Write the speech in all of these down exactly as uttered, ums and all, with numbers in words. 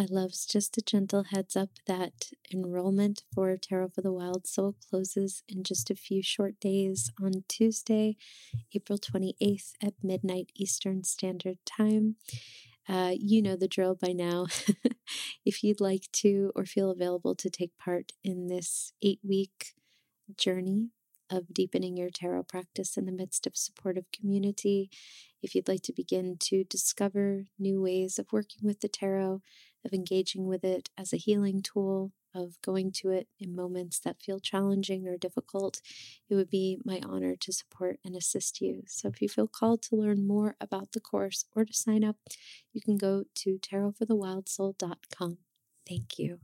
I love just a gentle heads up that enrollment for Tarot for the Wild Soul closes in just a few short days on Tuesday, April twenty-eighth at midnight Eastern Standard Time. Uh, you know the drill by now. If you'd like to or feel available to take part in this eight-week journey of deepening your tarot practice in the midst of supportive community, if you'd like to begin to discover new ways of working with the tarot, of engaging with it as a healing tool, of going to it in moments that feel challenging or difficult, it would be my honor to support and assist you. So if you feel called to learn more about the course or to sign up, you can go to tarot for the wild soul dot com. Thank you.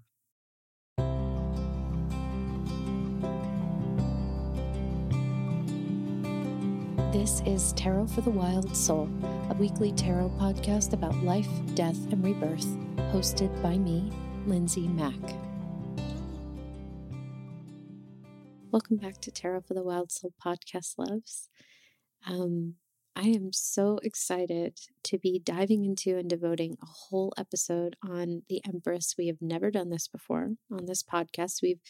This is Tarot for the Wild Soul, a weekly tarot podcast about life, death, and rebirth, hosted by me, Lindsay Mack. Welcome back to Tarot for the Wild Soul podcast, loves. Um, I am so excited to be diving into and devoting a whole episode on the Empress. We have never done this before on this podcast. We've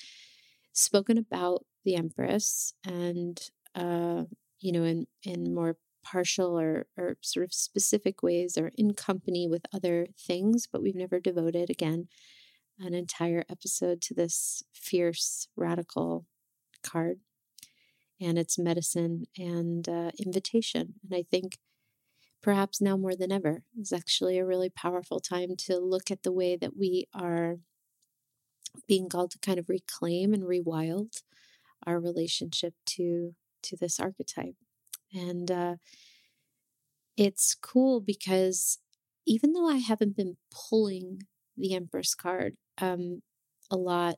spoken about the Empress and, uh, you know, in, in more partial or, or sort of specific ways or in company with other things, but we've never devoted, again, an entire episode to this fierce, radical card and its medicine and uh, invitation. And I think perhaps now more than ever is actually a really powerful time to look at the way that we are being called to kind of reclaim and rewild our relationship to to this archetype. And uh, it's cool because even though I haven't been pulling the Empress card um, a lot,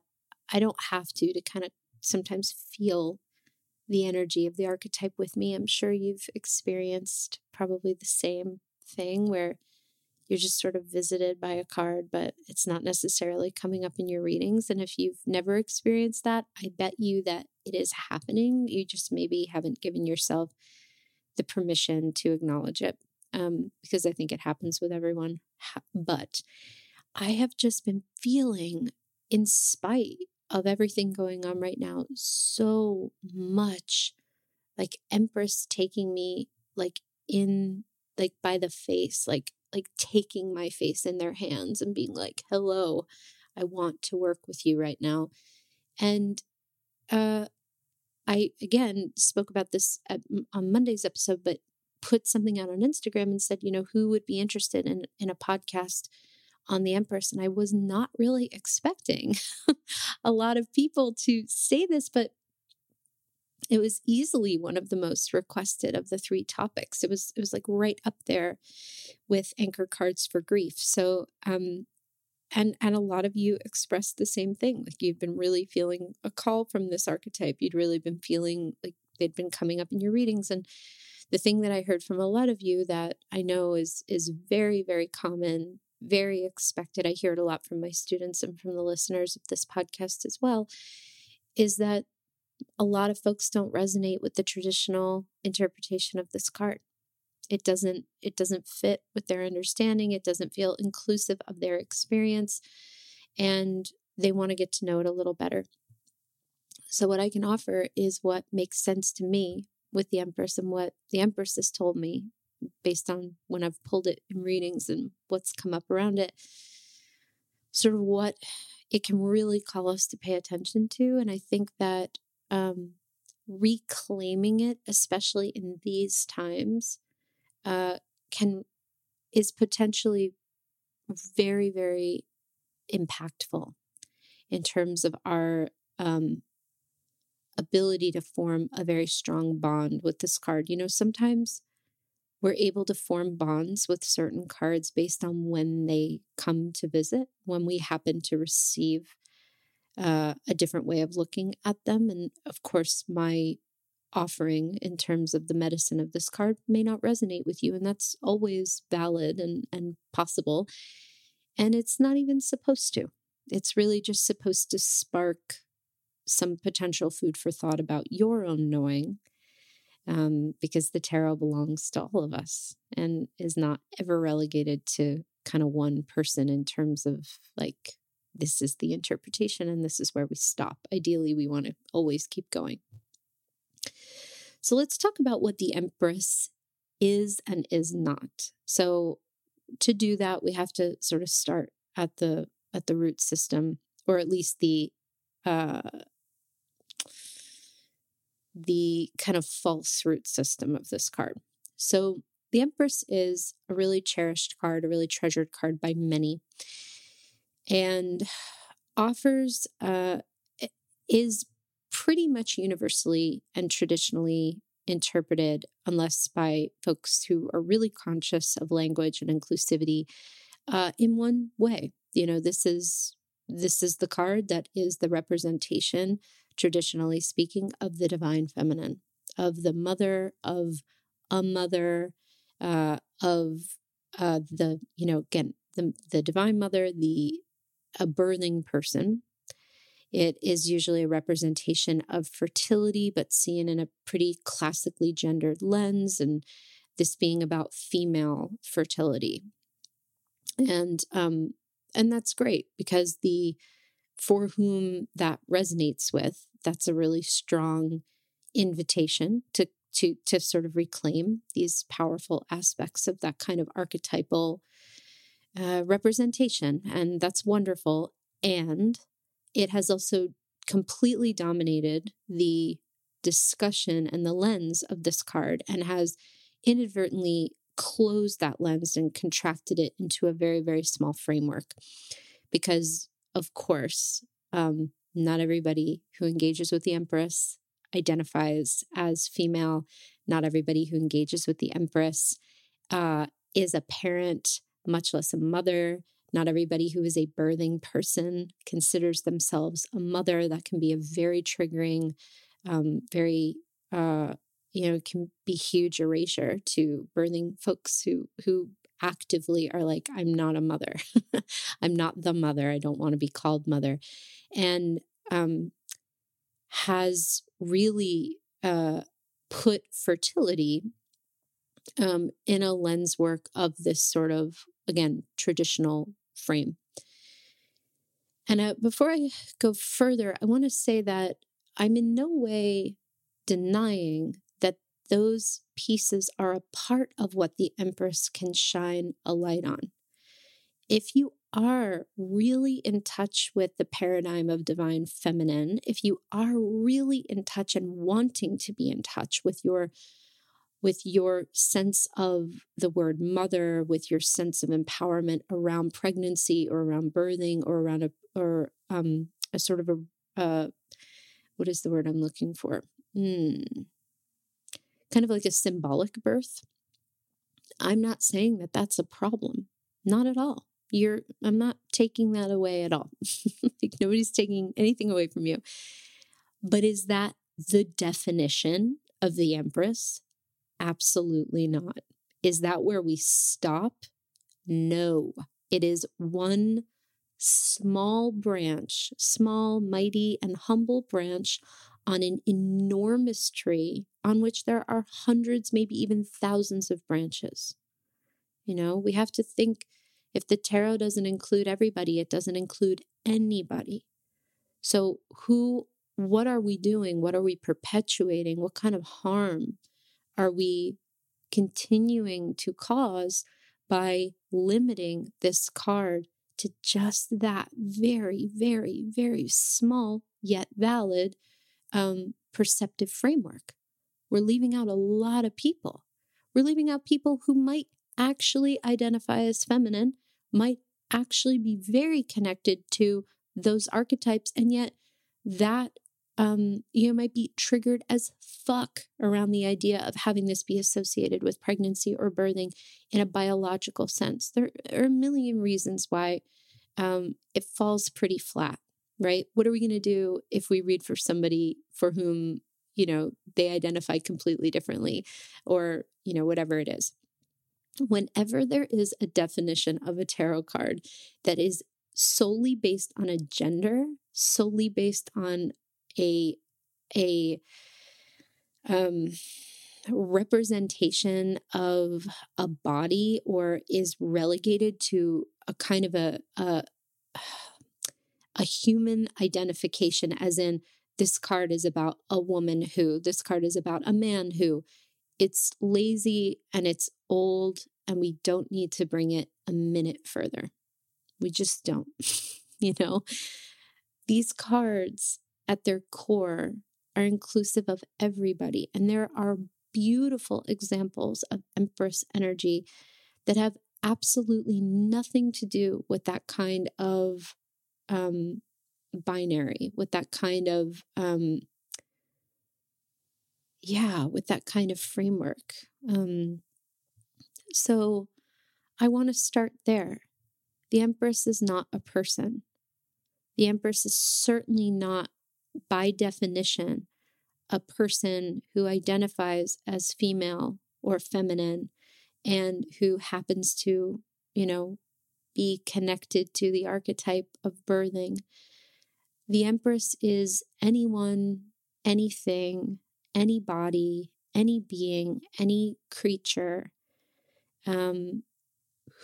I don't have to, to kind of sometimes feel the energy of the archetype with me. I'm sure you've experienced probably the same thing where you're just sort of visited by a card, but it's not necessarily coming up in your readings. And if you've never experienced that, I bet you that it is happening. You just maybe haven't given yourself the permission to acknowledge it, um, because I think it happens with everyone. But I have just been feeling, in spite of everything going on right now, so much like Empress taking me like in, like by the face, like like taking my face in their hands and being like, hello, I want to work with you right now. And uh, I, again, spoke about this at, on Monday's episode, but put something out on Instagram and said, you know, who would be interested in, in a podcast on the Empress? And I was not really expecting a lot of people to say this, but it was easily one of the most requested of the three topics. It was it was like right up there with anchor cards for grief. So, um, and and a lot of you expressed the same thing. Like you've been really feeling a call from this archetype. You'd really been feeling like they'd been coming up in your readings. And the thing that I heard from a lot of you that I know is is very, very common, very expected. I hear it a lot from my students and from the listeners of this podcast as well, is that a lot of folks don't resonate with the traditional interpretation of this card. It doesn't, it doesn't fit with their understanding. It doesn't feel inclusive of their experience, and they want to get to know it a little better. So what I can offer is what makes sense to me with the Empress and what the Empress has told me based on when I've pulled it in readings and what's come up around it, sort of what it can really call us to pay attention to. And I think that Um, reclaiming it, especially in these times, uh, can is potentially very, very impactful in terms of our um, ability to form a very strong bond with this card. You know, sometimes we're able to form bonds with certain cards based on when they come to visit, when we happen to receive Uh, a different way of looking at them. And of course, my offering in terms of the medicine of this card may not resonate with you. And that's always valid and, and possible. And it's not even supposed to. It's really just supposed to spark some potential food for thought about your own knowing, um, because the tarot belongs to all of us and is not ever relegated to kind of one person in terms of like, this is the interpretation and this is where we stop. Ideally, we want to always keep going. So let's talk about what the Empress is and is not. So to do that, we have to sort of start at the at the root system, or at least the uh, the kind of false root system of this card. So the Empress is a really cherished card, a really treasured card by many, and offers, uh, is pretty much universally and traditionally interpreted, unless by folks who are really conscious of language and inclusivity, uh, in one way. You know, this is this is the card that is the representation, traditionally speaking, of the divine feminine, of the mother, of a mother, uh, of uh, the, you know, again, the, the divine mother, the a birthing person. It is usually a representation of fertility, but seen in a pretty classically gendered lens, and this being about female fertility. And um, and that's great, because the for whom that resonates with, that's a really strong invitation to to to sort of reclaim these powerful aspects of that kind of archetypal uh, representation, and that's wonderful. And it has also completely dominated the discussion and the lens of this card, and has inadvertently closed that lens and contracted it into a very, very small framework. Because, of course, um, not everybody who engages with the Empress identifies as female. Not everybody who engages with the Empress uh, is a parent, much less a mother. Not everybody who is a birthing person considers themselves a mother. That can be a very triggering, um, very, uh, you know, can be huge erasure to birthing folks who who actively are like, I'm not a mother. I'm not the mother. I don't want to be called mother. And um, has really uh, put fertility um, in a lens work of this sort of, again, traditional frame. And uh, before I go further, I want to say that I'm in no way denying that those pieces are a part of what the Empress can shine a light on. If you are really in touch with the paradigm of divine feminine, if you are really in touch and wanting to be in touch with your with your sense of the word mother, with your sense of empowerment around pregnancy or around birthing or around a or um, a sort of a, uh, what is the word I'm looking for? Mm. Kind of like a symbolic birth. I'm not saying that that's a problem. Not at all. You're, I'm not taking that away at all. Like nobody's taking anything away from you. But is that the definition of the Empress? Absolutely not. Is that where we stop? No. It is one small branch, small, mighty, and humble branch on an enormous tree on which there are hundreds, maybe even thousands of branches. You know, we have to think, if the tarot doesn't include everybody, it doesn't include anybody. So who, what are we doing? What are we perpetuating? What kind of harm are we continuing to cause by limiting this card to just that very, very, very small yet valid um, perceptive framework? We're leaving out a lot of people. We're leaving out people who might actually identify as feminine, might actually be very connected to those archetypes, and yet that Um, you know, might be triggered as fuck around the idea of having this be associated with pregnancy or birthing in a biological sense. There are a million reasons why um, it falls pretty flat, right? What are we going to do if we read for somebody for whom, you know, they identify completely differently, or, you know, whatever it is? Whenever there is a definition of a tarot card that is solely based on a gender, solely based on a, a, um, representation of a body or is relegated to a kind of a, a, a human identification, as in this card is about a woman who, this card is about a man who, it's lazy and it's old and we don't need to bring it a minute further. We just don't, you know? These cards at their core are inclusive of everybody. And there are beautiful examples of Empress energy that have absolutely nothing to do with that kind of um, binary, with that kind of, um, yeah, with that kind of framework. Um, so I want to start there. The Empress is not a person. The Empress is certainly not, by definition, a person who identifies as female or feminine and who happens to, you know, be connected to the archetype of birthing. The Empress is anyone, anything, anybody, any being, any creature, um,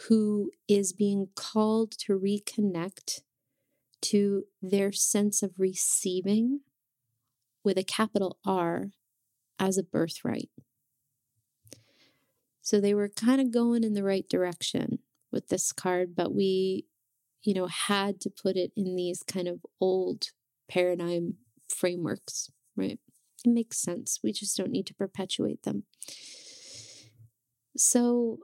who is being called to reconnect to their sense of receiving with a capital R as a birthright. So they were kind of going in the right direction with this card, but we, you know, had to put it in these kind of old paradigm frameworks, right? It makes sense. We just don't need to perpetuate them. So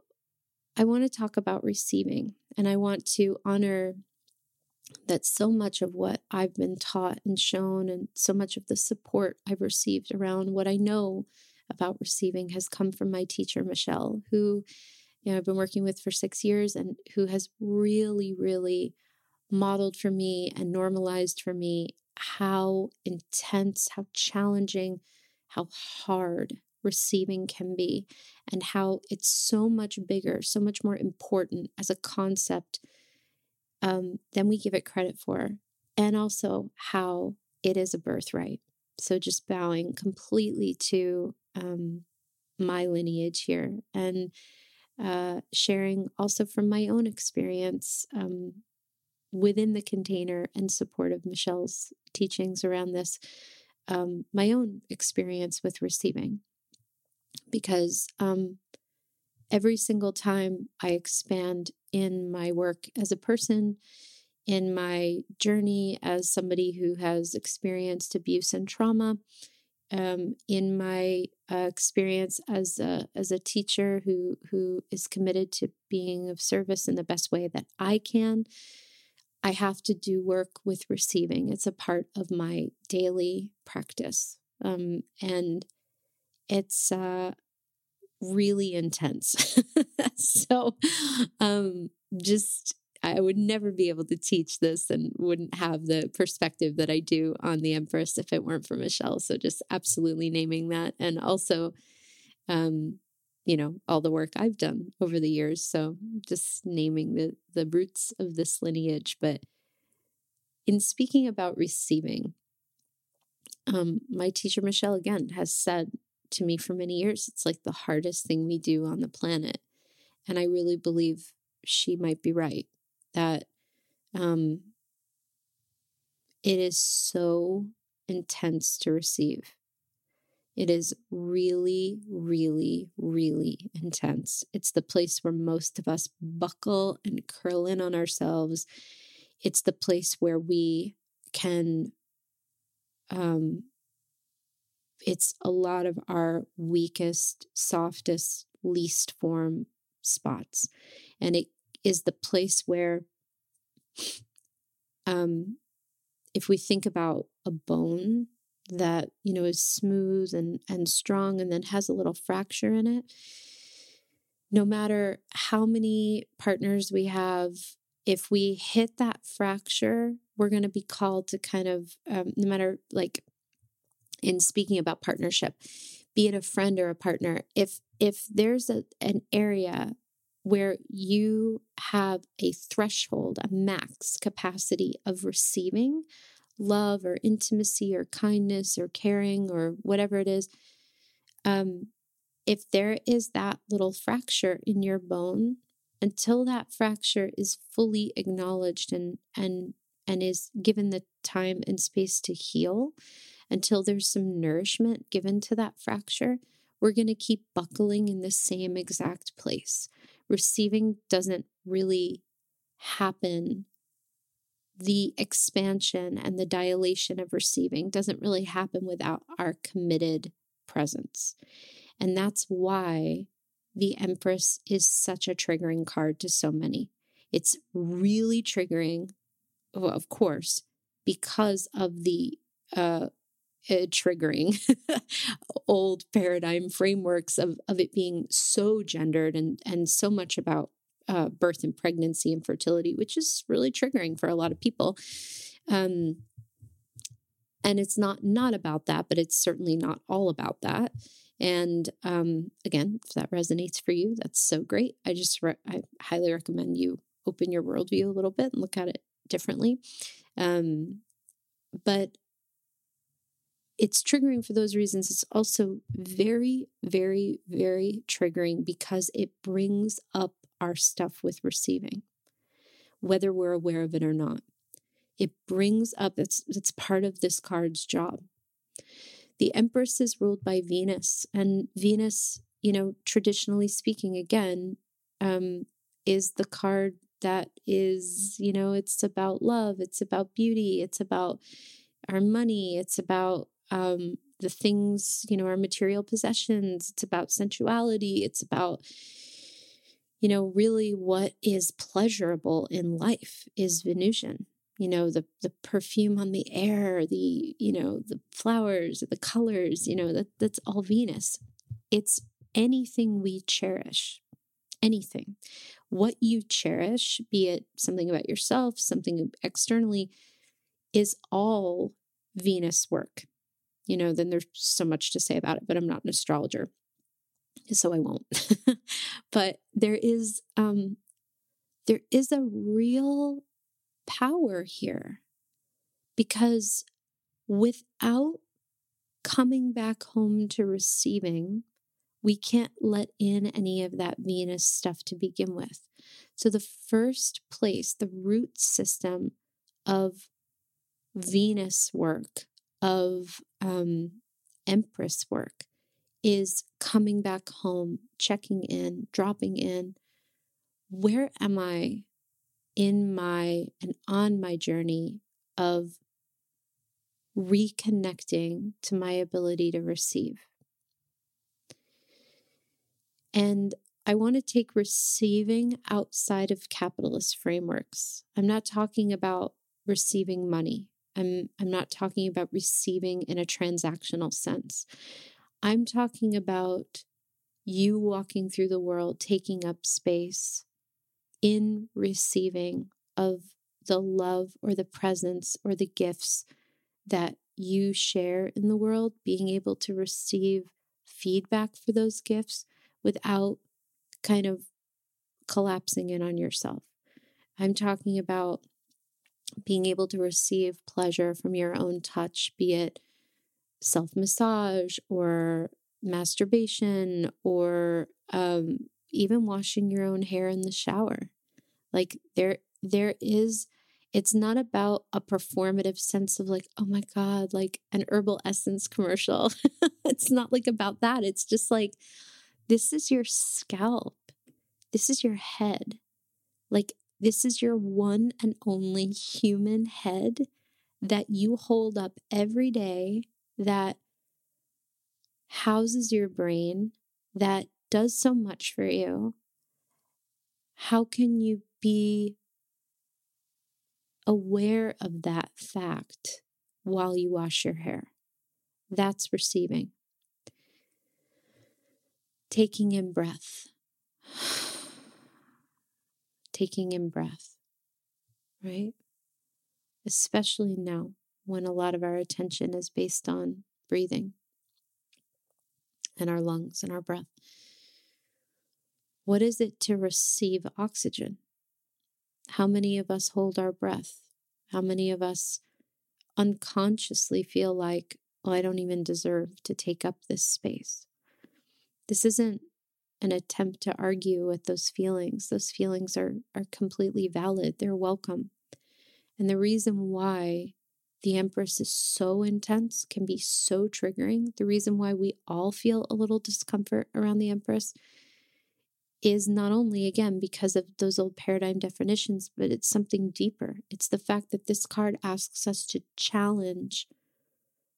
I want to talk about receiving, and I want to honor that so much of what I've been taught and shown and so much of the support I've received around what I know about receiving has come from my teacher, Michelle, who, you know, I've been working with for six years and who has really, really modeled for me and normalized for me how intense, how challenging, how hard receiving can be, and how it's so much bigger, so much more important as a concept Um, then we give it credit for, and also how it is a birthright. So just bowing completely to um, my lineage here and uh, sharing also from my own experience um, within the container and support of Michelle's teachings around this, um, my own experience with receiving. Because um, every single time I expand in my work as a person, in my journey as somebody who has experienced abuse and trauma, um, in my uh, experience as a as a teacher who who is committed to being of service in the best way that I can, I have to do work with receiving. It's a part of my daily practice, um, and it's uh, really intense. So, um, just, I would never be able to teach this and wouldn't have the perspective that I do on the Empress if it weren't for Michelle. So just absolutely naming that. And also, um, you know, all the work I've done over the years. So just naming the, the roots of this lineage. But in speaking about receiving, um, my teacher, Michelle, again, has said to me for many years, it's like the hardest thing we do on the planet. And I really believe she might be right, that um, it is so intense to receive. It is really, really, really intense. It's the place where most of us buckle and curl in on ourselves. It's the place where we can, um, it's a lot of our weakest, softest, least form spots. And it is the place where, um, if we think about a bone that, you know, is smooth and, and strong and then has a little fracture in it, no matter how many partners we have, if we hit that fracture, we're going to be called to kind of, um, no matter, like, in speaking about partnership, be it a friend or a partner, if if there's a, an area where you have a threshold, a max capacity of receiving love or intimacy or kindness or caring or whatever it is, um, if there is that little fracture in your bone, until that fracture is fully acknowledged and and and is given the time and space to heal, until there's some nourishment given to that fracture, we're going to keep buckling in the same exact place. Receiving doesn't really happen. The expansion and the dilation of receiving doesn't really happen without our committed presence. And that's why the Empress is such a triggering card to so many. It's really triggering, of course, because of the uh, uh, triggering old paradigm frameworks of, of it being so gendered and, and so much about uh, birth and pregnancy and fertility, which is really triggering for a lot of people. Um, and it's not not about that, but it's certainly not all about that. And um, again, if that resonates for you, that's so great. I just re- I highly recommend you open your worldview a little bit and look at it differently. Um, but it's triggering for those reasons. It's also very, very, very triggering because it brings up our stuff with receiving, whether we're aware of it or not. It brings up, it's, it's part of this card's job. The Empress is ruled by Venus, and Venus, you know, traditionally speaking, again, um, is the card that is, you know, it's about love, it's about beauty, it's about our money, it's about um, the things, you know, our material possessions, it's about sensuality, it's about, you know, really what is pleasurable in life is Venusian. You know, the, the perfume on the air, the, you know, the flowers, the colors, you know, that that's all Venus. It's anything we cherish, anything. What you cherish, be it something about yourself, something externally, is all Venus work. You know, then there's so much to say about it, but I'm not an astrologer, so I won't. But there is, um, there is a real power here, because without coming back home to receiving, we can't let in any of that Venus stuff to begin with. So, the first place, the root system of Venus work, of um, Empress work, is coming back home, checking in, dropping in. Where am I in my and on my journey of reconnecting to my ability to receive? And I want to take receiving outside of capitalist frameworks. I'm not talking about receiving money. I'm, I'm not talking about receiving in a transactional sense. I'm talking about you walking through the world, taking up space in receiving of the love or the presence or the gifts that you share in the world, being able to receive feedback for those gifts without kind of collapsing in on yourself. I'm talking about being able to receive pleasure from your own touch, be it self-massage or masturbation or, um, even washing your own hair in the shower. Like there, there is, it's not about a performative sense of like, oh my God, like an herbal essence commercial. It's not like about that. It's just like, this is your scalp. This is your head. Like this is your one and only human head that you hold up every day, that houses your brain, that does so much for you. How can you be aware of that fact while you wash your hair? That's receiving. Taking in breath. Taking in breath, right? Especially now when a lot of our attention is based on breathing and our lungs and our breath. What is it to receive oxygen? How many of us hold our breath? How many of us unconsciously feel like, oh, I don't even deserve to take up this space? This isn't an attempt to argue with those feelings. Those feelings are, are completely valid. They're welcome. And the reason why the Empress is so intense, can be so triggering, the reason why we all feel a little discomfort around the Empress is not only, again, because of those old paradigm definitions, but it's something deeper. It's the fact that this card asks us to challenge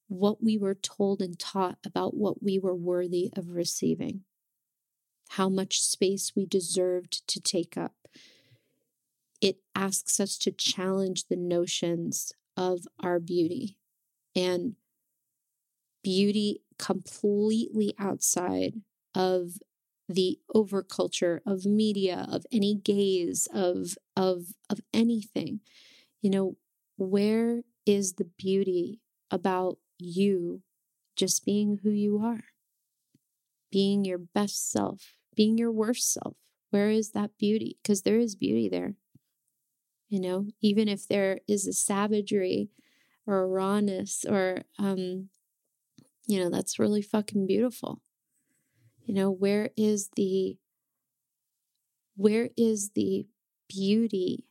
what we were told and taught about what we were worthy of receiving, how much space we deserved to take up. It asks us to challenge the notions of our beauty, and beauty completely outside of the overculture of media, of any gaze, of of of anything. You know, where is the beauty about you just being who you are, being your best self, being your worst self? Where is that beauty? Because there is beauty there. You know, even if there is a savagery or a rawness or, um, you know, that's really fucking beautiful. You know, where is the, where is the beauty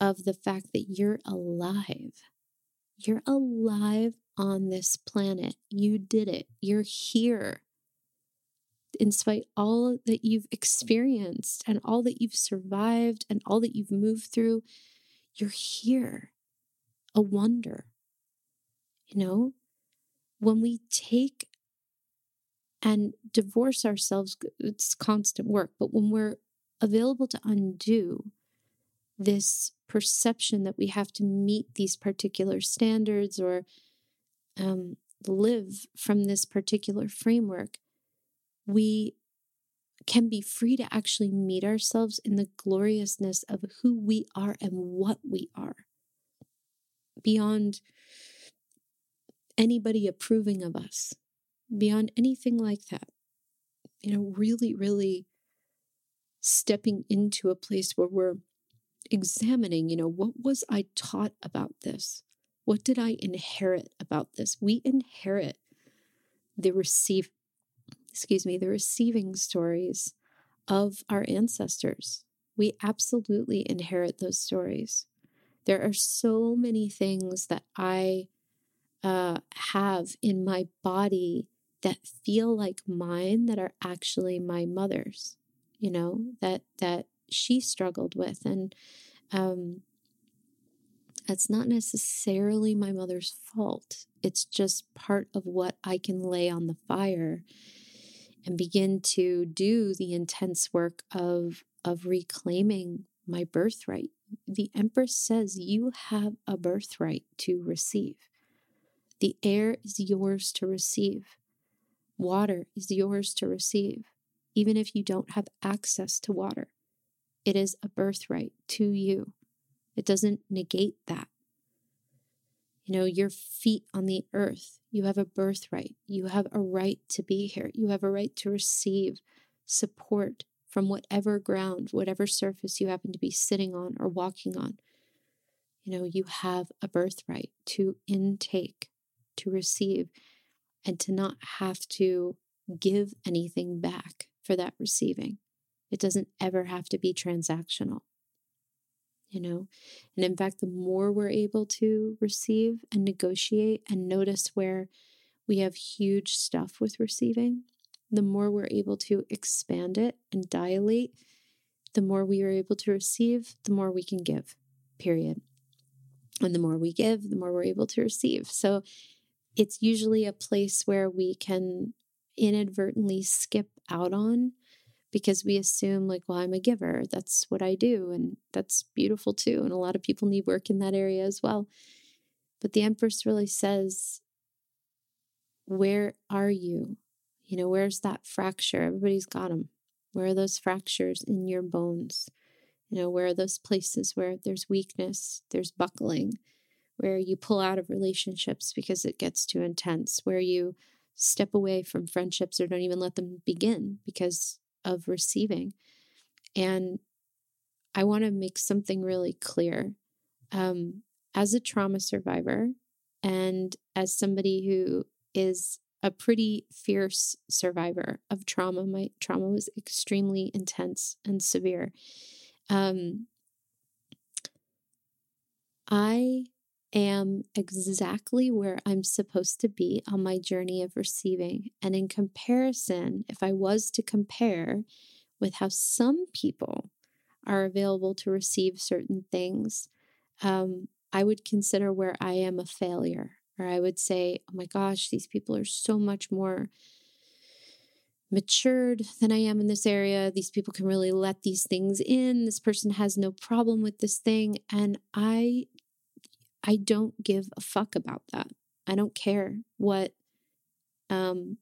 of the fact that you're alive? You're alive on this planet. You did it. You're here. In spite of all that you've experienced and all that you've survived and all that you've moved through, you're here, a wonder. You know, when we take and divorce ourselves, it's constant work, but when we're available to undo this perception that we have to meet these particular standards or um, live from this particular framework, we can be free to actually meet ourselves in the gloriousness of who we are and what we are, beyond anybody approving of us, beyond anything like that. You know, really, really stepping into a place where we're examining, you know, what was I taught about this? What did I inherit about this? We inherit the receive. excuse me, the receiving stories of our ancestors. We absolutely inherit those stories. There are so many things that I uh, have in my body that feel like mine that are actually my mother's, you know, that, that she struggled with. And um, that's not necessarily my mother's fault. It's just part of what I can lay on the fire and begin to do the intense work of, of reclaiming my birthright. The Empress says you have a birthright to receive. The air is yours to receive. Water is yours to receive. Even if you don't have access to water, it is a birthright to you. It doesn't negate that. You know, your feet on the earth, you have a birthright. You have a right to be here. You have a right to receive support from whatever ground, whatever surface you happen to be sitting on or walking on. You know, you have a birthright to intake, to receive, and to not have to give anything back for that receiving. It doesn't ever have to be transactional. You know, and in fact, the more we're able to receive and negotiate and notice where we have huge stuff with receiving, the more we're able to expand it and dilate, the more we are able to receive, the more we can give, period. And the more we give, the more we're able to receive. So it's usually a place where we can inadvertently skip out on, because we assume like, well, I'm a giver. That's what I do. And that's beautiful too. And a lot of people need work in that area as well. But the Empress really says, where are you? You know, where's that fracture? Everybody's got them. Where are those fractures in your bones? You know, where are those places where there's weakness, there's buckling, where you pull out of relationships because it gets too intense, where you step away from friendships or don't even let them begin because of receiving. And I want to make something really clear. Um, as a trauma survivor and as somebody who is a pretty fierce survivor of trauma. My trauma was extremely intense and severe. Um, I am exactly where I'm supposed to be on my journey of receiving. And in comparison, if I was to compare with how some people are available to receive certain things, um, I would consider where I am a failure. Or I would say, oh my gosh, these people are so much more matured than I am in this area. These people can really let these things in. This person has no problem with this thing. And I, I don't give a fuck about that. I don't care what, um,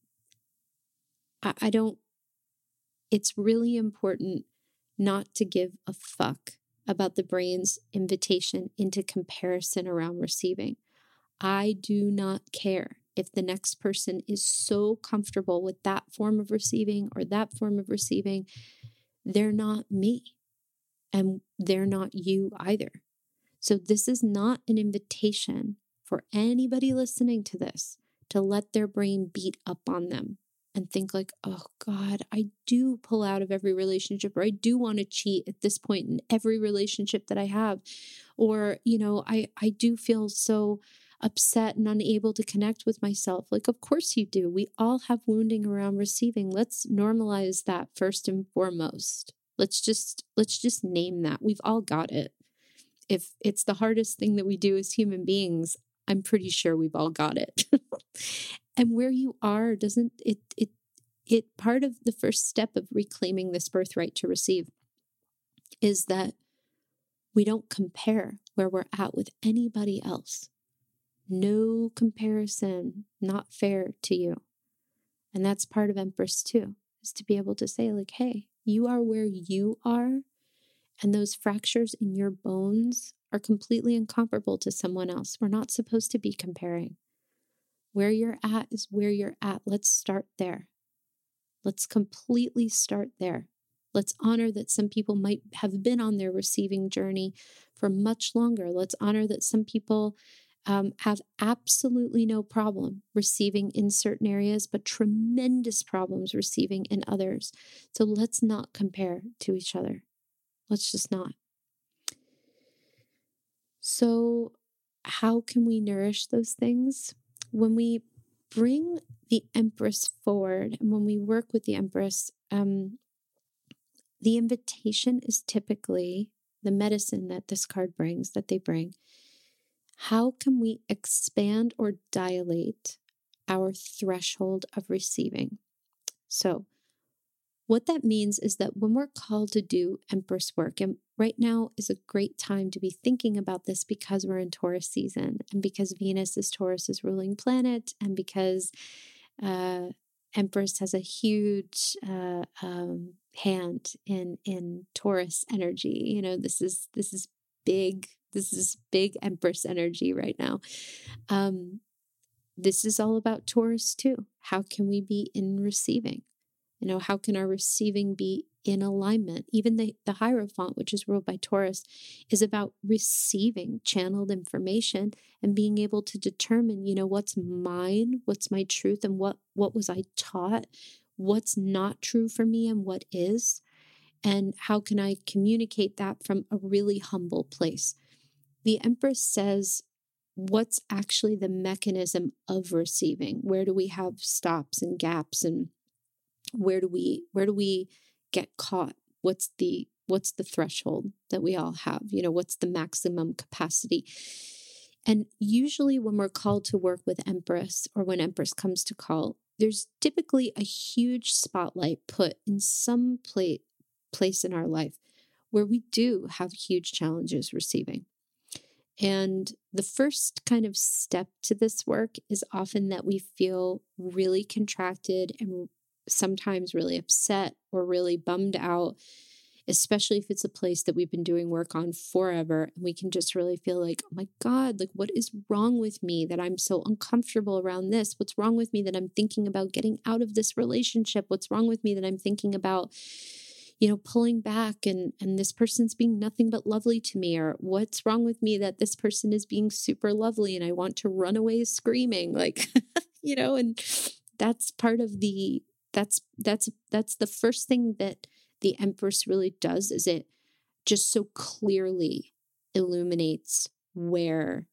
I, I don't, it's really important not to give a fuck about the brain's invitation into comparison around receiving. I do not care if the next person is so comfortable with that form of receiving or that form of receiving. They're not me, and they're not you either. So this is not an invitation for anybody listening to this to let their brain beat up on them and think like, oh God, I do pull out of every relationship, or I do want to cheat at this point in every relationship that I have. Or, you know, I, I do feel so upset and unable to connect with myself. Like, of course you do. We all have wounding around receiving. Let's normalize that first and foremost. Let's just, let's just name that. We've all got it. If it's the hardest thing that we do as human beings, I'm pretty sure we've all got it. And where you are doesn't, it, it, it part of the first step of reclaiming this birthright to receive is that we don't compare where we're at with anybody else. No comparison, not fair to you. And that's part of Empress too, is to be able to say like, hey, you are where you are. And those fractures in your bones are completely incomparable to someone else. We're not supposed to be comparing. Where you're at is where you're at. Let's start there. Let's completely start there. Let's honor that some people might have been on their receiving journey for much longer. Let's honor that some people um, have absolutely no problem receiving in certain areas, but tremendous problems receiving in others. So let's not compare to each other. Let's just not. So how can we nourish those things? When we bring the Empress forward and when we work with the Empress, um, the invitation is typically the medicine that this card brings, that they bring. How can we expand or dilate our threshold of receiving? So what that means is that when we're called to do Empress work, and right now is a great time to be thinking about this because we're in Taurus season, and because Venus is Taurus's ruling planet, and because uh, Empress has a huge uh, um, hand in in Taurus energy. You know, this is this is big. This is big Empress energy right now. Um, this is all about Taurus too. How can we be in receiving? You know, how can our receiving be in alignment? Even the, the Hierophant, which is ruled by Taurus, is about receiving channeled information and being able to determine, you know, what's mine, what's my truth, and what, what was I taught, what's not true for me and what is, and how can I communicate that from a really humble place? The Empress says, what's actually the mechanism of receiving? Where do we have stops and gaps, and Where do we, where do we get caught? What's the, what's the threshold that we all have? You know, what's the maximum capacity? And usually when we're called to work with Empress, or when Empress comes to call, there's typically a huge spotlight put in some pla- place in our life where we do have huge challenges receiving. And the first kind of step to this work is often that we feel really contracted and sometimes really upset or really bummed out, especially if it's a place that we've been doing work on forever. And we can just really feel like, oh my God, like what is wrong with me that I'm so uncomfortable around this? What's wrong with me that I'm thinking about getting out of this relationship? What's wrong with me that I'm thinking about, you know, pulling back and, and this person's being nothing but lovely to me? Or what's wrong with me that this person is being super lovely and I want to run away screaming, like, you know, and that's part of the, that's, that's, that's the first thing that the Empress really does, is it just so clearly illuminates where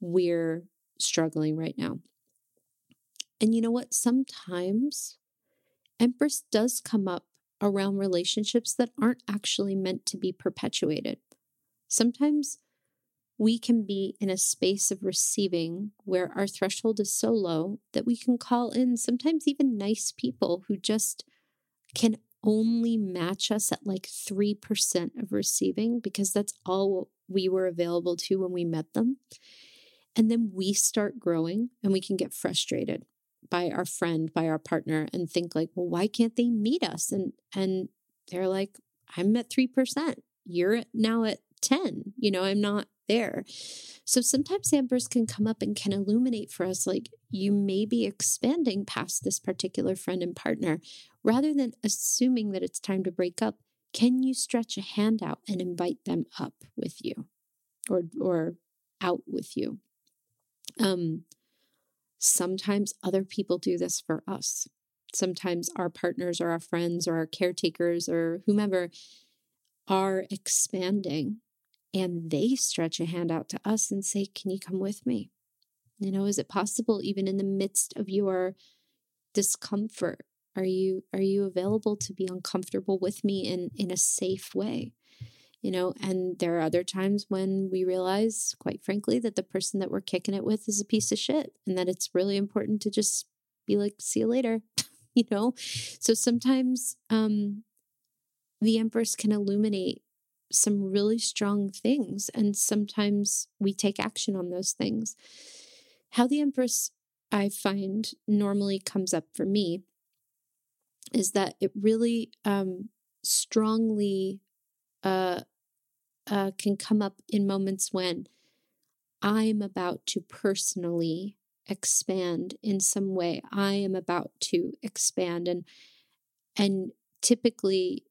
we're struggling right now. And you know what? Sometimes Empress does come up around relationships that aren't actually meant to be perpetuated. Sometimes we can be in a space of receiving where our threshold is so low that we can call in sometimes even nice people who just can only match us at like three percent of receiving, because that's all we were available to when we met them. And then we start growing, and we can get frustrated by our friend, by our partner, and think like, well, why can't they meet us? And and they're like, I'm at three percent. You're now at ten. You know, I'm not there. So sometimes Empress can come up and can illuminate for us, like, you may be expanding past this particular friend and partner. Rather than assuming that it's time to break up, can you stretch a hand out and invite them up with you, or or out with you? Um, sometimes other people do this for us. Sometimes our partners or our friends or our caretakers or whomever are expanding, and they stretch a hand out to us and say, can you come with me? You know, is it possible, even in the midst of your discomfort, are you, are you available to be uncomfortable with me in, in a safe way? You know, and there are other times when we realize, quite frankly, that the person that we're kicking it with is a piece of shit, and that it's really important to just be like, see you later, you know? So sometimes um, the Empress can illuminate some really strong things, and sometimes we take action on those things. How the Empress, I find, normally comes up for me is that it really um, strongly... Uh, uh, can come up in moments when I'm about to personally expand in some way. I am about to expand, and and typically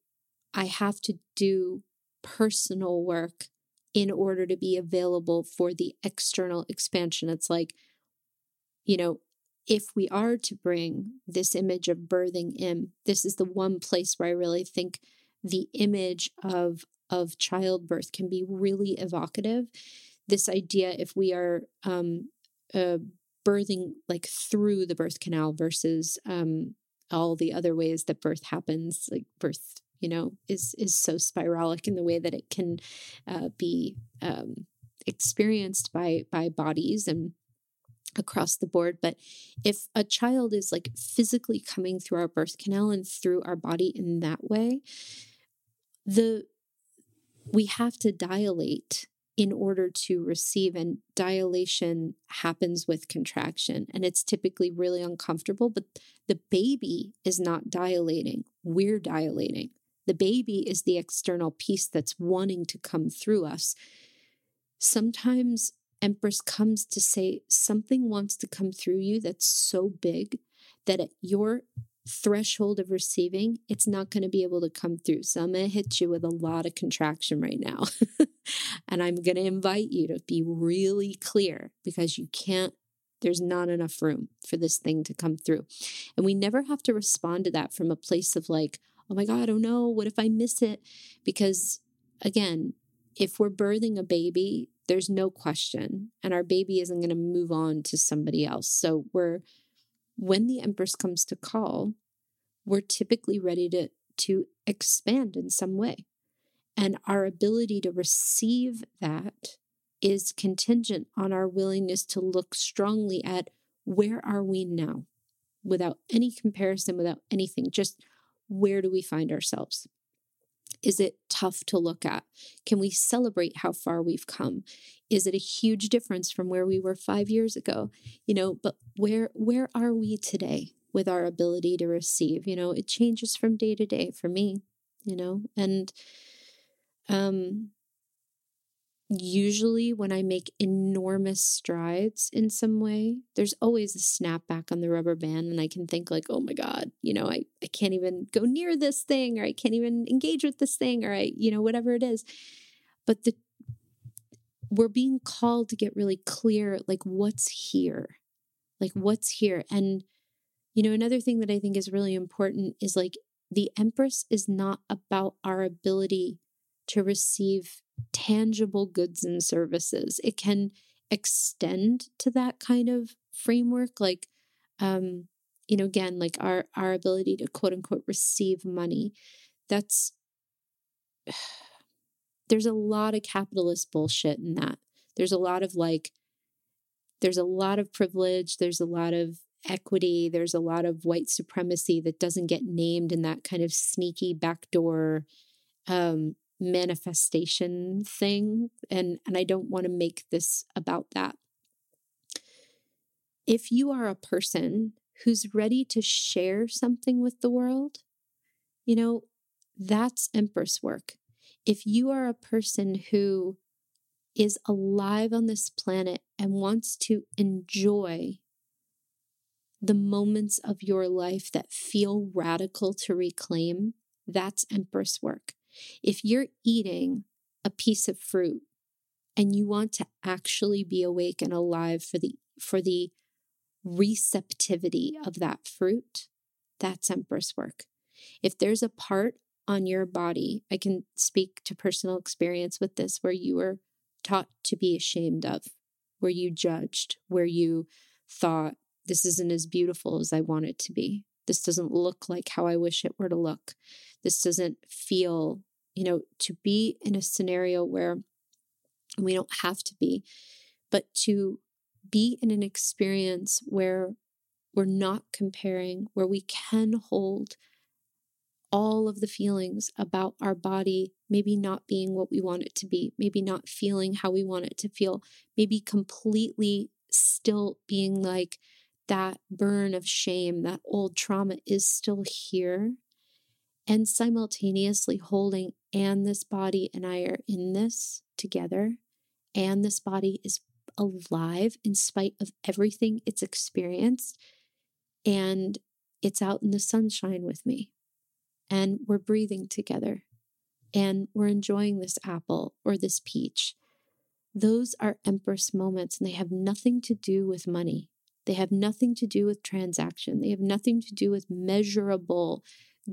I have to do personal work in order to be available for the external expansion. It's like, you know, if we are to bring this image of birthing in, this is the one place where I really think the image of of childbirth can be really evocative. This idea, if we are um, uh, birthing like through the birth canal versus um, all the other ways that birth happens, like birth, you know, is is so spiralic in the way that it can uh, be um, experienced by by bodies and across the board. But if a child is like physically coming through our birth canal and through our body in that way, the we have to dilate in order to receive, and dilation happens with contraction, and it's typically really uncomfortable. But the baby is not dilating, we're dilating. The baby is the external piece that's wanting to come through us. Sometimes Empress comes to say, something wants to come through you that's so big that at your threshold of receiving, it's not going to be able to come through. So I'm going to hit you with a lot of contraction right now. And I'm going to invite you to be really clear, because you can't, there's not enough room for this thing to come through. And we never have to respond to that from a place of like, oh my God, oh no, what if I miss it? Because again, if we're birthing a baby, there's no question, and our baby isn't going to move on to somebody else. So we're, when the Empress comes to call, we're typically ready to, to expand in some way. And our ability to receive that is contingent on our willingness to look strongly at, where are we now? Without any comparison, without anything, just where do we find ourselves? Is it tough to look at? Can we celebrate how far we've come? Is it a huge difference from where we were five years ago? You know, but where where are we today with our ability to receive? You know, it changes from day to day for me, you know, and um, usually when I make enormous strides in some way, there's always a snap back on the rubber band, and I can think like, oh my God, you know, I, I can't even go near this thing, or I can't even engage with this thing, or I, you know, whatever it is. But the we're being called to get really clear, like what's here, like what's here. And, You know, another thing that I think is really important is like the Empress is not about our ability to receive tangible goods and services. It can extend to that kind of framework. Like, um, you know, again, like our, our ability to quote unquote receive money. That's, there's a lot of capitalist bullshit in that. There's a lot of like, there's a lot of privilege. There's a lot of equity. There's a lot of white supremacy that doesn't get named in that kind of sneaky backdoor um, manifestation thing. And, and I don't want to make this about that. If you are a person who's ready to share something with the world, you know, that's Empress work. If you are a person who is alive on this planet and wants to enjoy the moments of your life that feel radical to reclaim, that's Empress work. If you're eating a piece of fruit and you want to actually be awake and alive for the for the receptivity of that fruit, that's Empress work. If there's a part on your body, I can speak to personal experience with this, where you were taught to be ashamed of, where you judged, where you thought, this isn't as beautiful as I want it to be. This doesn't look like how I wish it were to look. This doesn't feel, you know, to be in a scenario where we don't have to be, but to be in an experience where we're not comparing, where we can hold all of the feelings about our body, maybe not being what we want it to be, maybe not feeling how we want it to feel, maybe completely still being like, that burn of shame, that old trauma is still here, and simultaneously holding, and this body and I are in this together, and this body is alive in spite of everything it's experienced, and it's out in the sunshine with me, and we're breathing together, and we're enjoying this apple or this peach. Those are Empress moments, and they have nothing to do with money. They have nothing to do with transaction. They have nothing to do with measurable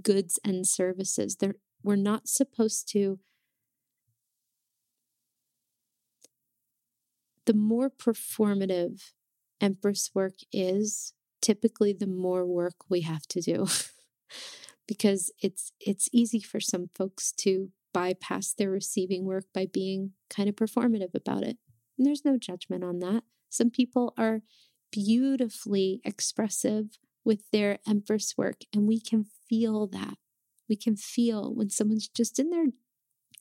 goods and services. They're, we're not supposed to. The more performative Empress work is, typically the more work we have to do because it's it's easy for some folks to bypass their receiving work by being kind of performative about it. And there's no judgment on that. Some people are beautifully expressive with their Empress work. And we can feel that. We can feel when someone's just in their,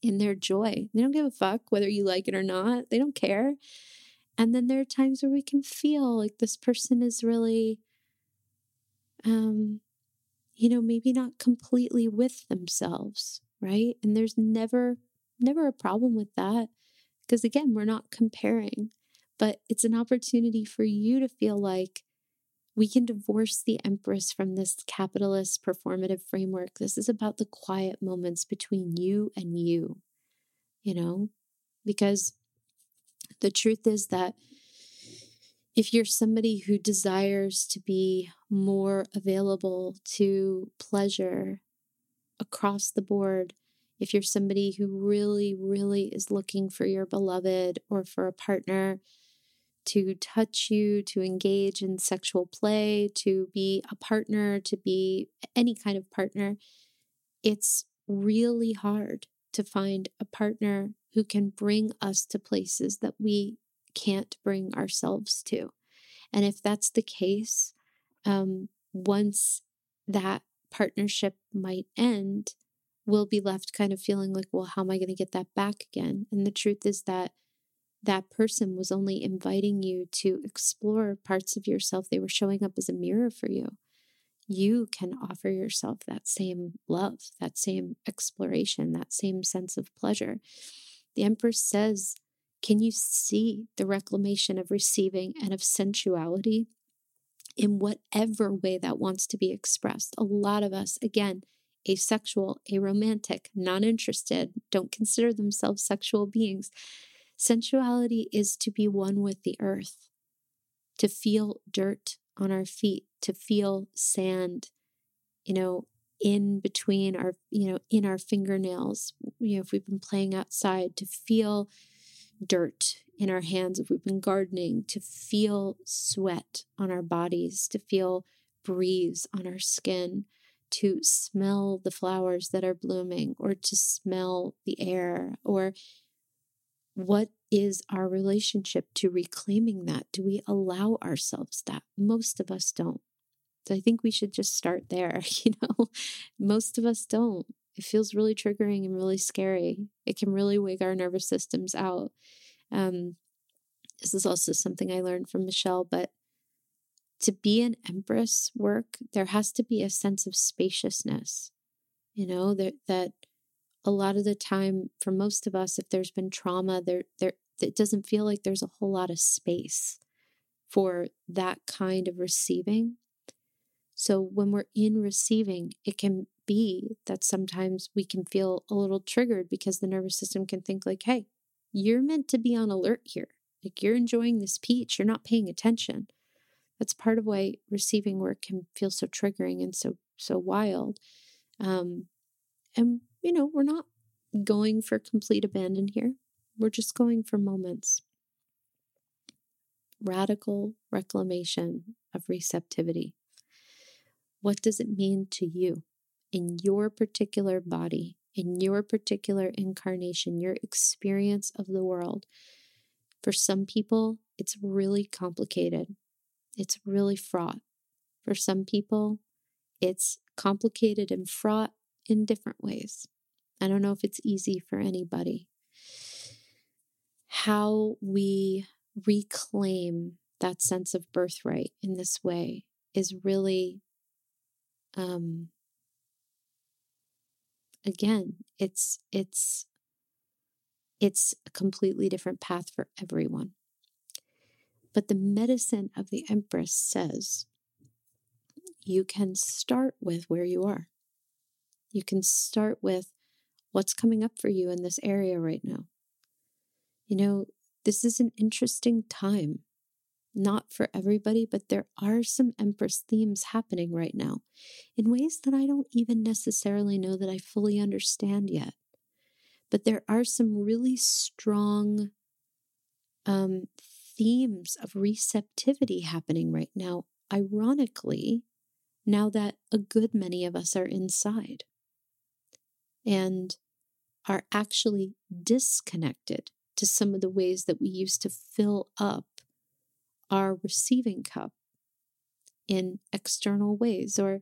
in their joy. They don't give a fuck whether you like it or not. They don't care. And then there are times where we can feel like this person is really, um, you know, maybe not completely with themselves, right? And there's never, never a problem with that. Because again, we're not comparing. But it's an opportunity for you to feel like we can divorce the Empress from this capitalist performative framework. This is about the quiet moments between you and you, you know, because the truth is that if you're somebody who desires to be more available to pleasure across the board, if you're somebody who really, really is looking for your beloved or for a partner to touch you, to engage in sexual play, to be a partner, to be any kind of partner, it's really hard to find a partner who can bring us to places that we can't bring ourselves to. And if that's the case, um, once that partnership might end, we'll be left kind of feeling like, well, how am I going to get that back again? And the truth is that that person was only inviting you to explore parts of yourself. They were showing up as a mirror for you. You can offer yourself that same love, that same exploration, that same sense of pleasure. The Empress says, can you see the reclamation of receiving and of sensuality in whatever way that wants to be expressed? A lot of us, again, asexual, aromantic, not interested, don't consider themselves sexual beings. Sensuality is to be one with the earth, to feel dirt on our feet, to feel sand, you know, in between our, you know, in our fingernails, you know, if we've been playing outside, to feel dirt in our hands if we've been gardening, to feel sweat on our bodies, to feel breeze on our skin, to smell the flowers that are blooming, or to smell the air. Or what is our relationship to reclaiming that? Do we allow ourselves that? Most of us don't. So I think we should just start there, you know? Most of us don't. It feels really triggering and really scary. It can really wig our nervous systems out. Um, this is also something I learned from Michelle, but to be an empress work, there has to be a sense of spaciousness, you know, that, that a lot of the time for most of us, if there's been trauma, there, there, it doesn't feel like there's a whole lot of space for that kind of receiving. So when we're in receiving, it can be that sometimes we can feel a little triggered because the nervous system can think like, hey, you're meant to be on alert here. Like, you're enjoying this peach. You're not paying attention. That's part of why receiving work can feel so triggering and so, so wild. Um, and, you know, we're not going for complete abandon here. We're just going for moments. Radical reclamation of receptivity. What does it mean to you in your particular body, in your particular incarnation, your experience of the world? For some people, it's really complicated. It's really fraught. For some people, it's complicated and fraught in different ways. I don't know if it's easy for anybody. How we reclaim that sense of birthright in this way is really Um, again, it's, it's, it's a completely different path for everyone. But the medicine of the Empress says you can start with where you are. You can start with what's coming up for you in this area right now. You know, this is an interesting time. Not for everybody, but there are some Empress themes happening right now in ways that I don't even necessarily know that I fully understand yet. But there are some really strong um, themes of receptivity happening right now, ironically, now that a good many of us are inside and are actually disconnected to some of the ways that we used to fill up our receiving cup in external ways, or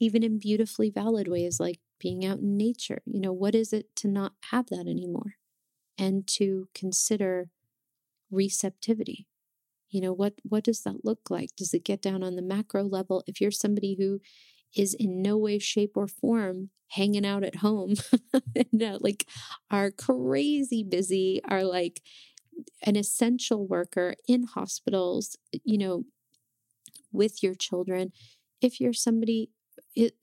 even in beautifully valid ways like being out in nature. You know, what is it to not have that anymore and to consider receptivity? You know, what, what does that look like? Does it get down on the macro level? If you're somebody who is in no way, shape, or form hanging out at home and uh, like are crazy busy, are like an essential worker in hospitals, you know, with your children. If you're somebody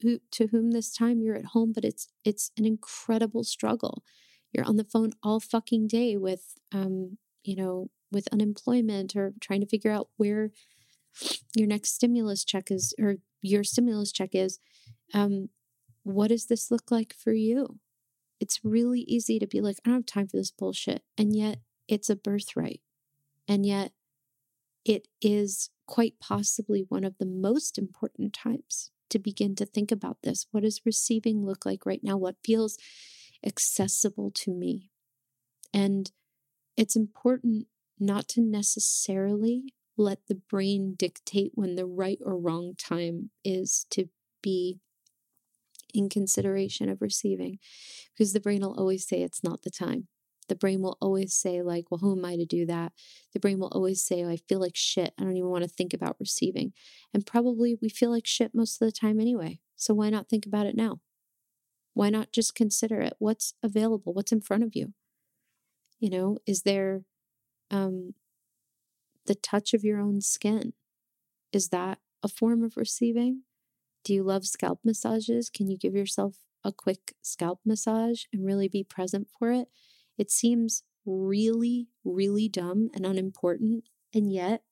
who, to whom this time you're at home, but it's, it's an incredible struggle. You're on the phone all fucking day with, um, you know, with unemployment or trying to figure out where your next stimulus check is, or your stimulus check is, um, what does this look like for you? It's really easy to be like, I don't have time for this bullshit. And yet, it's a birthright. And yet it is quite possibly one of the most important times to begin to think about this. What does receiving look like right now? What feels accessible to me? And it's important not to necessarily let the brain dictate when the right or wrong time is to be in consideration of receiving, because the brain will always say it's not the time. The brain will always say like, well, who am I to do that? The brain will always say, oh, I feel like shit. I don't even want to think about receiving. And probably we feel like shit most of the time anyway. So why not think about it now? Why not just consider it? What's available? What's in front of you? You know, is there um, the touch of your own skin? Is that a form of receiving? Do you love scalp massages? Can you give yourself a quick scalp massage and really be present for it? It seems really, really dumb and unimportant. And yet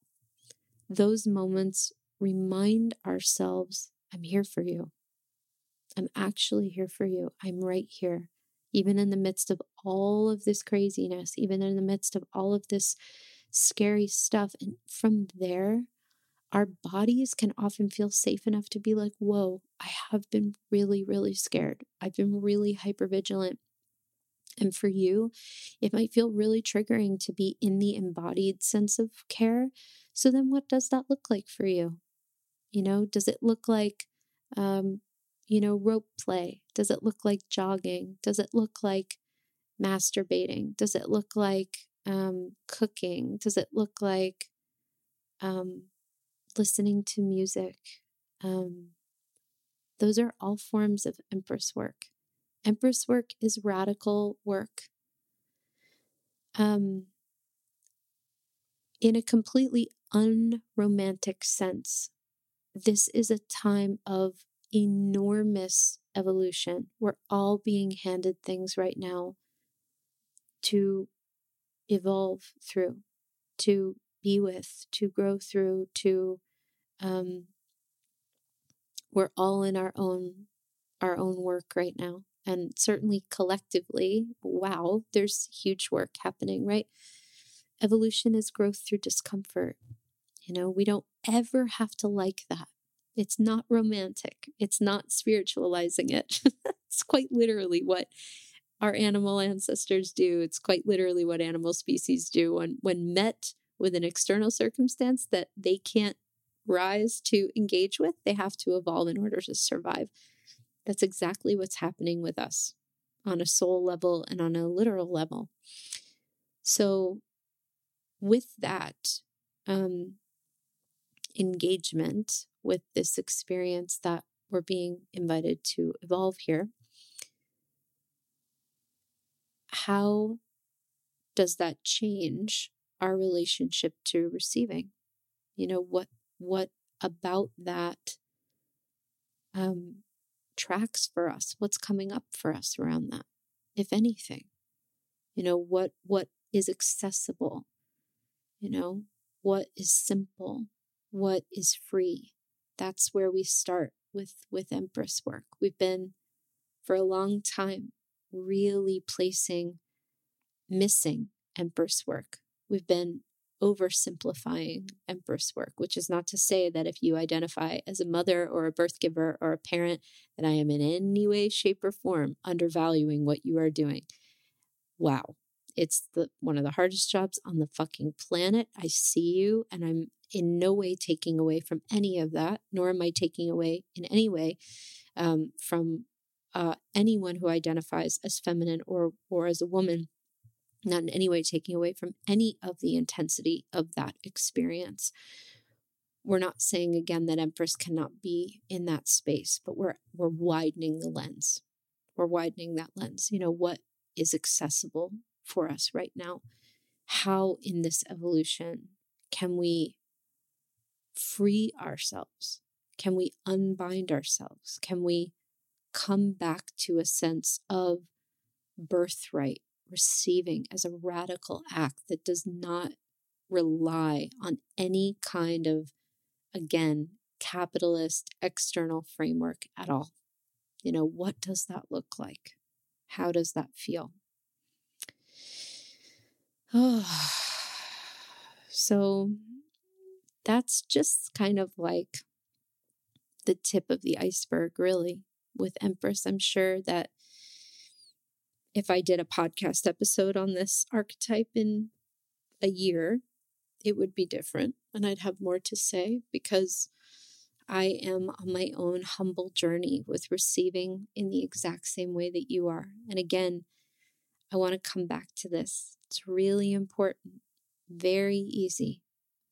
those moments remind ourselves, I'm here for you. I'm actually here for you. I'm right here. Even in the midst of all of this craziness, even in the midst of all of this scary stuff. And from there, our bodies can often feel safe enough to be like, whoa, I have been really, really scared. I've been really hypervigilant. And for you, it might feel really triggering to be in the embodied sense of care. So then what does that look like for you? You know, does it look like, um, you know, rope play? Does it look like jogging? Does it look like masturbating? Does it look like um, cooking? Does it look like um, listening to music? Um, those are all forms of Empress work. Empress work is radical work. Um, in a completely unromantic sense, this is a time of enormous evolution. We're all being handed things right now to evolve through, to be with, to grow through, to, um, we're all in our own, our own work right now. And certainly collectively, wow, there's huge work happening, right? Evolution is growth through discomfort. You know, we don't ever have to like that. It's not romantic. It's not spiritualizing it. It's quite literally what our animal ancestors do. It's quite literally what animal species do when, when met with an external circumstance that they can't rise to engage with. They have to evolve in order to survive. That's exactly what's happening with us on a soul level and on a literal level. So with that um, engagement with this experience that we're being invited to evolve here, how does that change our relationship to receiving? You know, what what about that um, tracks for us? What's coming up for us around that, if anything? You know, what what is accessible? You know, what is simple? What is free? That's where we start with, with Empress work. We've been, for a long time, really placing missing Empress work. We've been oversimplifying Empress work, which is not to say that if you identify as a mother or a birth giver or a parent, that I am in any way, shape, or form undervaluing what you are doing. Wow. It's the one of the hardest jobs on the fucking planet. I see you, and I'm in no way taking away from any of that, nor am I taking away in any way um, from uh, anyone who identifies as feminine or or as a woman, not in any way taking away from any of the intensity of that experience. We're not saying, again, that Empress cannot be in that space, but we're we're widening the lens. We're widening that lens. You know, what is accessible for us right now? How in this evolution can we free ourselves? Can we unbind ourselves? Can we come back to a sense of birthright, receiving as a radical act that does not rely on any kind of, again, capitalist external framework at all? You know, what does that look like? How does that feel? Oh, so that's just kind of like the tip of the iceberg, really, with Empress. I'm sure that if I did a podcast episode on this archetype in a year, it would be different and I'd have more to say, because I am on my own humble journey with receiving in the exact same way that you are. And again, I want to come back to this. It's really important, very easy,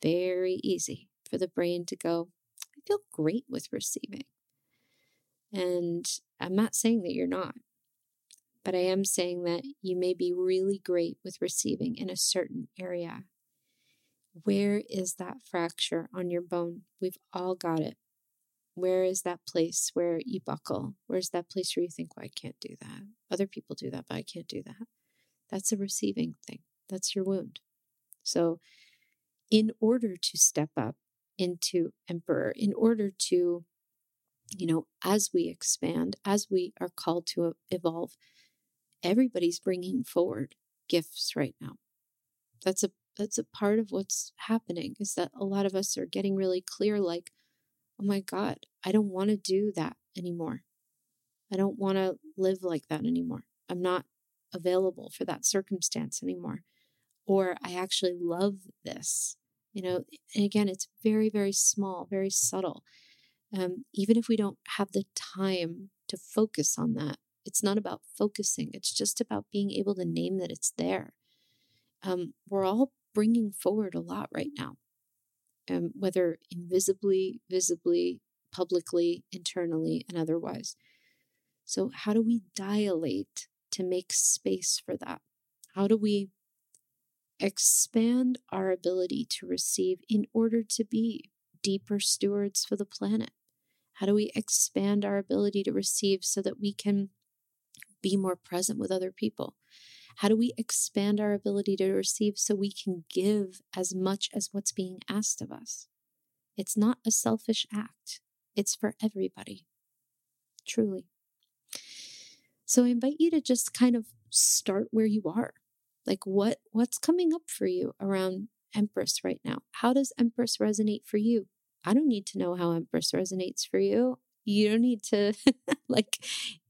very easy for the brain to go, I feel great with receiving. And I'm not saying that you're not, but I am saying that you may be really great with receiving in a certain area. Where is that fracture on your bone? We've all got it. Where is that place where you buckle? Where's that place where you think, well, I can't do that? Other people do that, but I can't do that. That's a receiving thing. That's your wound. So in order to step up into Emperor in order to, you know, as we expand, as we are called to evolve, everybody's bringing forward gifts right now. That's a that's a part of what's happening, is that a lot of us are getting really clear, like, oh my God, I don't want to do that anymore. I don't want to live like that anymore. I'm not available for that circumstance anymore. Or I actually love this. You know, and again, it's very, very small, very subtle. Um, even if we don't have the time to focus on that, it's not about focusing. It's just about being able to name that it's there. Um, we're all bringing forward a lot right now, um, whether invisibly, visibly, publicly, internally, and otherwise. So how do we dilate to make space for that? How do we expand our ability to receive in order to be deeper stewards for the planet? How do we expand our ability to receive so that we can be more present with other people? How do we expand our ability to receive so we can give as much as what's being asked of us? It's not a selfish act. It's for everybody. Truly. So I invite you to just kind of start where you are. Like what, what's coming up for you around Empress right now? How does Empress resonate for you? I don't need to know how Empress resonates for you. You don't need to, like,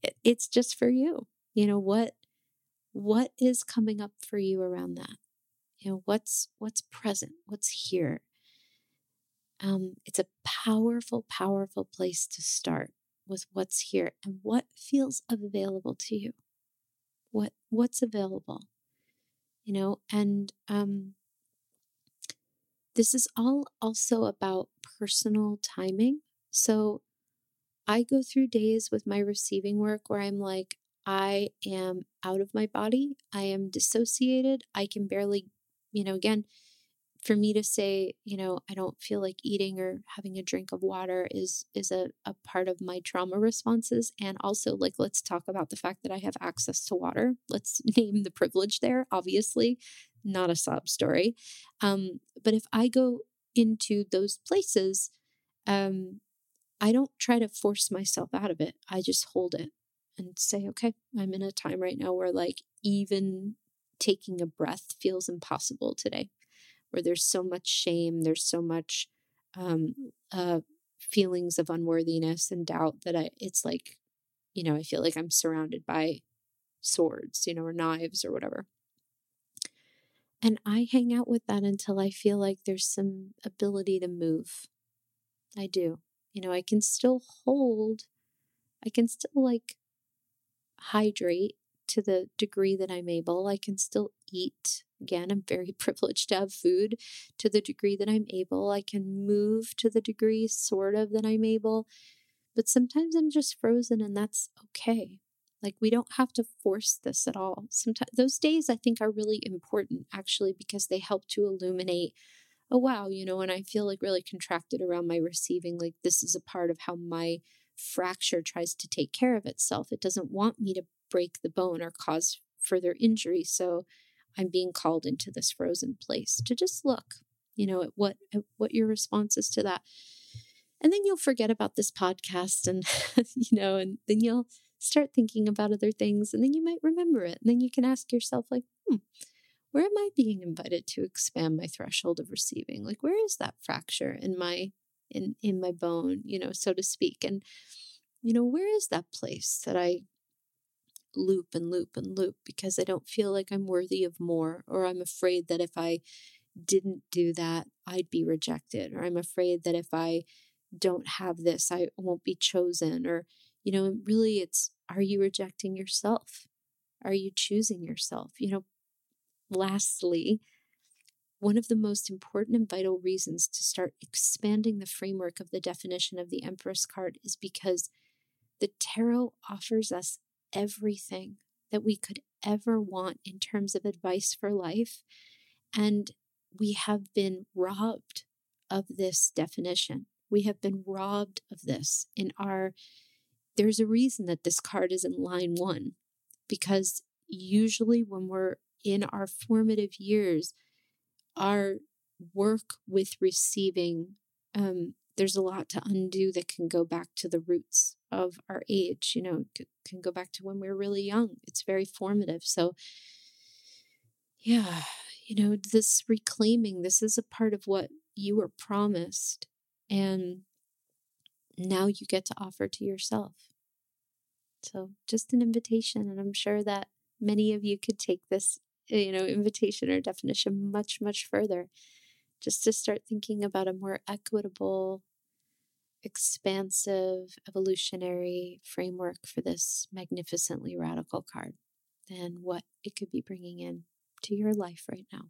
it, it's just for you. You know, what, what is coming up for you around that? You know, what's, what's present, what's here. Um, it's a powerful, powerful place to start with what's here and what feels available to you. What, what's available, you know, and, um, this is all also about personal timing. So I go through days with my receiving work where I'm like, I am out of my body. I am dissociated. I can barely, you know, again, for me to say, you know, I don't feel like eating or having a drink of water is is a, a part of my trauma responses. And also, like, let's talk about the fact that I have access to water. Let's name the privilege there, obviously. Not a sob story. Um, but if I go into those places, um, I don't try to force myself out of it. I just hold it and say, okay, I'm in a time right now where, like, even taking a breath feels impossible today, where there's so much shame, there's so much um, uh, feelings of unworthiness and doubt that I, it's like, you know, I feel like I'm surrounded by swords, you know, or knives or whatever. And I hang out with that until I feel like there's some ability to move. I do. You know, I can still hold, I can still, like, hydrate to the degree that I'm able. I can still eat. Again, I'm very privileged to have food to the degree that I'm able. I can move to the degree sort of that I'm able. But sometimes I'm just frozen, and that's okay. Like, we don't have to force this at all. Sometimes those days I think are really important, actually, because they help to illuminate, oh, wow, you know, when I feel like really contracted around my receiving, like, this is a part of how my fracture tries to take care of itself. It doesn't want me to break the bone or cause further injury. So I'm being called into this frozen place to just look, you know, at what, at what your response is to that. And then you'll forget about this podcast and, you know, and then you'll start thinking about other things, and then you might remember it. And then you can ask yourself, like, hmm, where am I being invited to expand my threshold of receiving? Like, where is that fracture in my, in, in my bone, you know, so to speak? And, you know, where is that place that I loop and loop and loop because I don't feel like I'm worthy of more, or I'm afraid that if I didn't do that, I'd be rejected, or I'm afraid that if I don't have this, I won't be chosen, or, you know, really it's, are you rejecting yourself? Are you choosing yourself? You know, lastly, one of the most important and vital reasons to start expanding the framework of the definition of the Empress card is because the tarot offers us everything that we could ever want in terms of advice for life. And we have been robbed of this definition. We have been robbed of this in our, there's a reason that this card is in line one, because usually when we're in our formative years, our work with receiving um, there's a lot to undo that can go back to the roots of our age, you know, c- can go back to when we were really young. It's very formative. So yeah, you know, this reclaiming, this is a part of what you were promised, and now you get to offer to yourself. So just an invitation. And I'm sure that many of you could take this, you know, invitation or definition much, much further, just to start thinking about a more equitable, expansive, evolutionary framework for this magnificently radical card and what it could be bringing in to your life right now.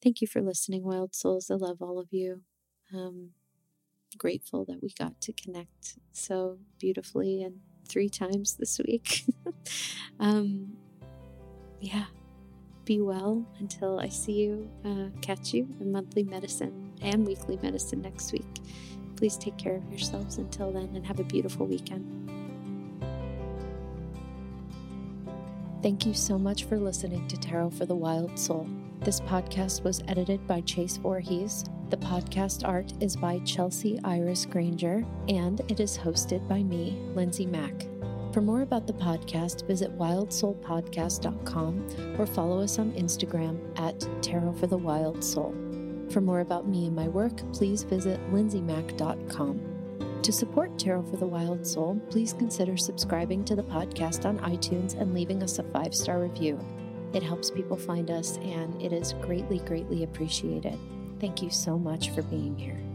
Thank you for listening, Wild Souls. I love all of you. Um, grateful that we got to connect so beautifully and three times this week. um, yeah, be well until I see you, uh, catch you in monthly medicine and weekly medicine next week. Please take care of yourselves until then, and have a beautiful weekend. Thank you so much for listening to Tarot for the Wild Soul. This podcast was edited by Chase Voorhees. The podcast art is by Chelsea Iris Granger, and it is hosted by me, Lindsay Mack. For more about the podcast, visit wild soul podcast dot com or follow us on Instagram at Tarot for the Wild Soul. For more about me and my work, please visit Lindsay Mack dot com. To support Tarot for the Wild Soul, please consider subscribing to the podcast on iTunes and leaving us a five-star review. It helps people find us, and it is greatly, greatly appreciated. Thank you so much for being here.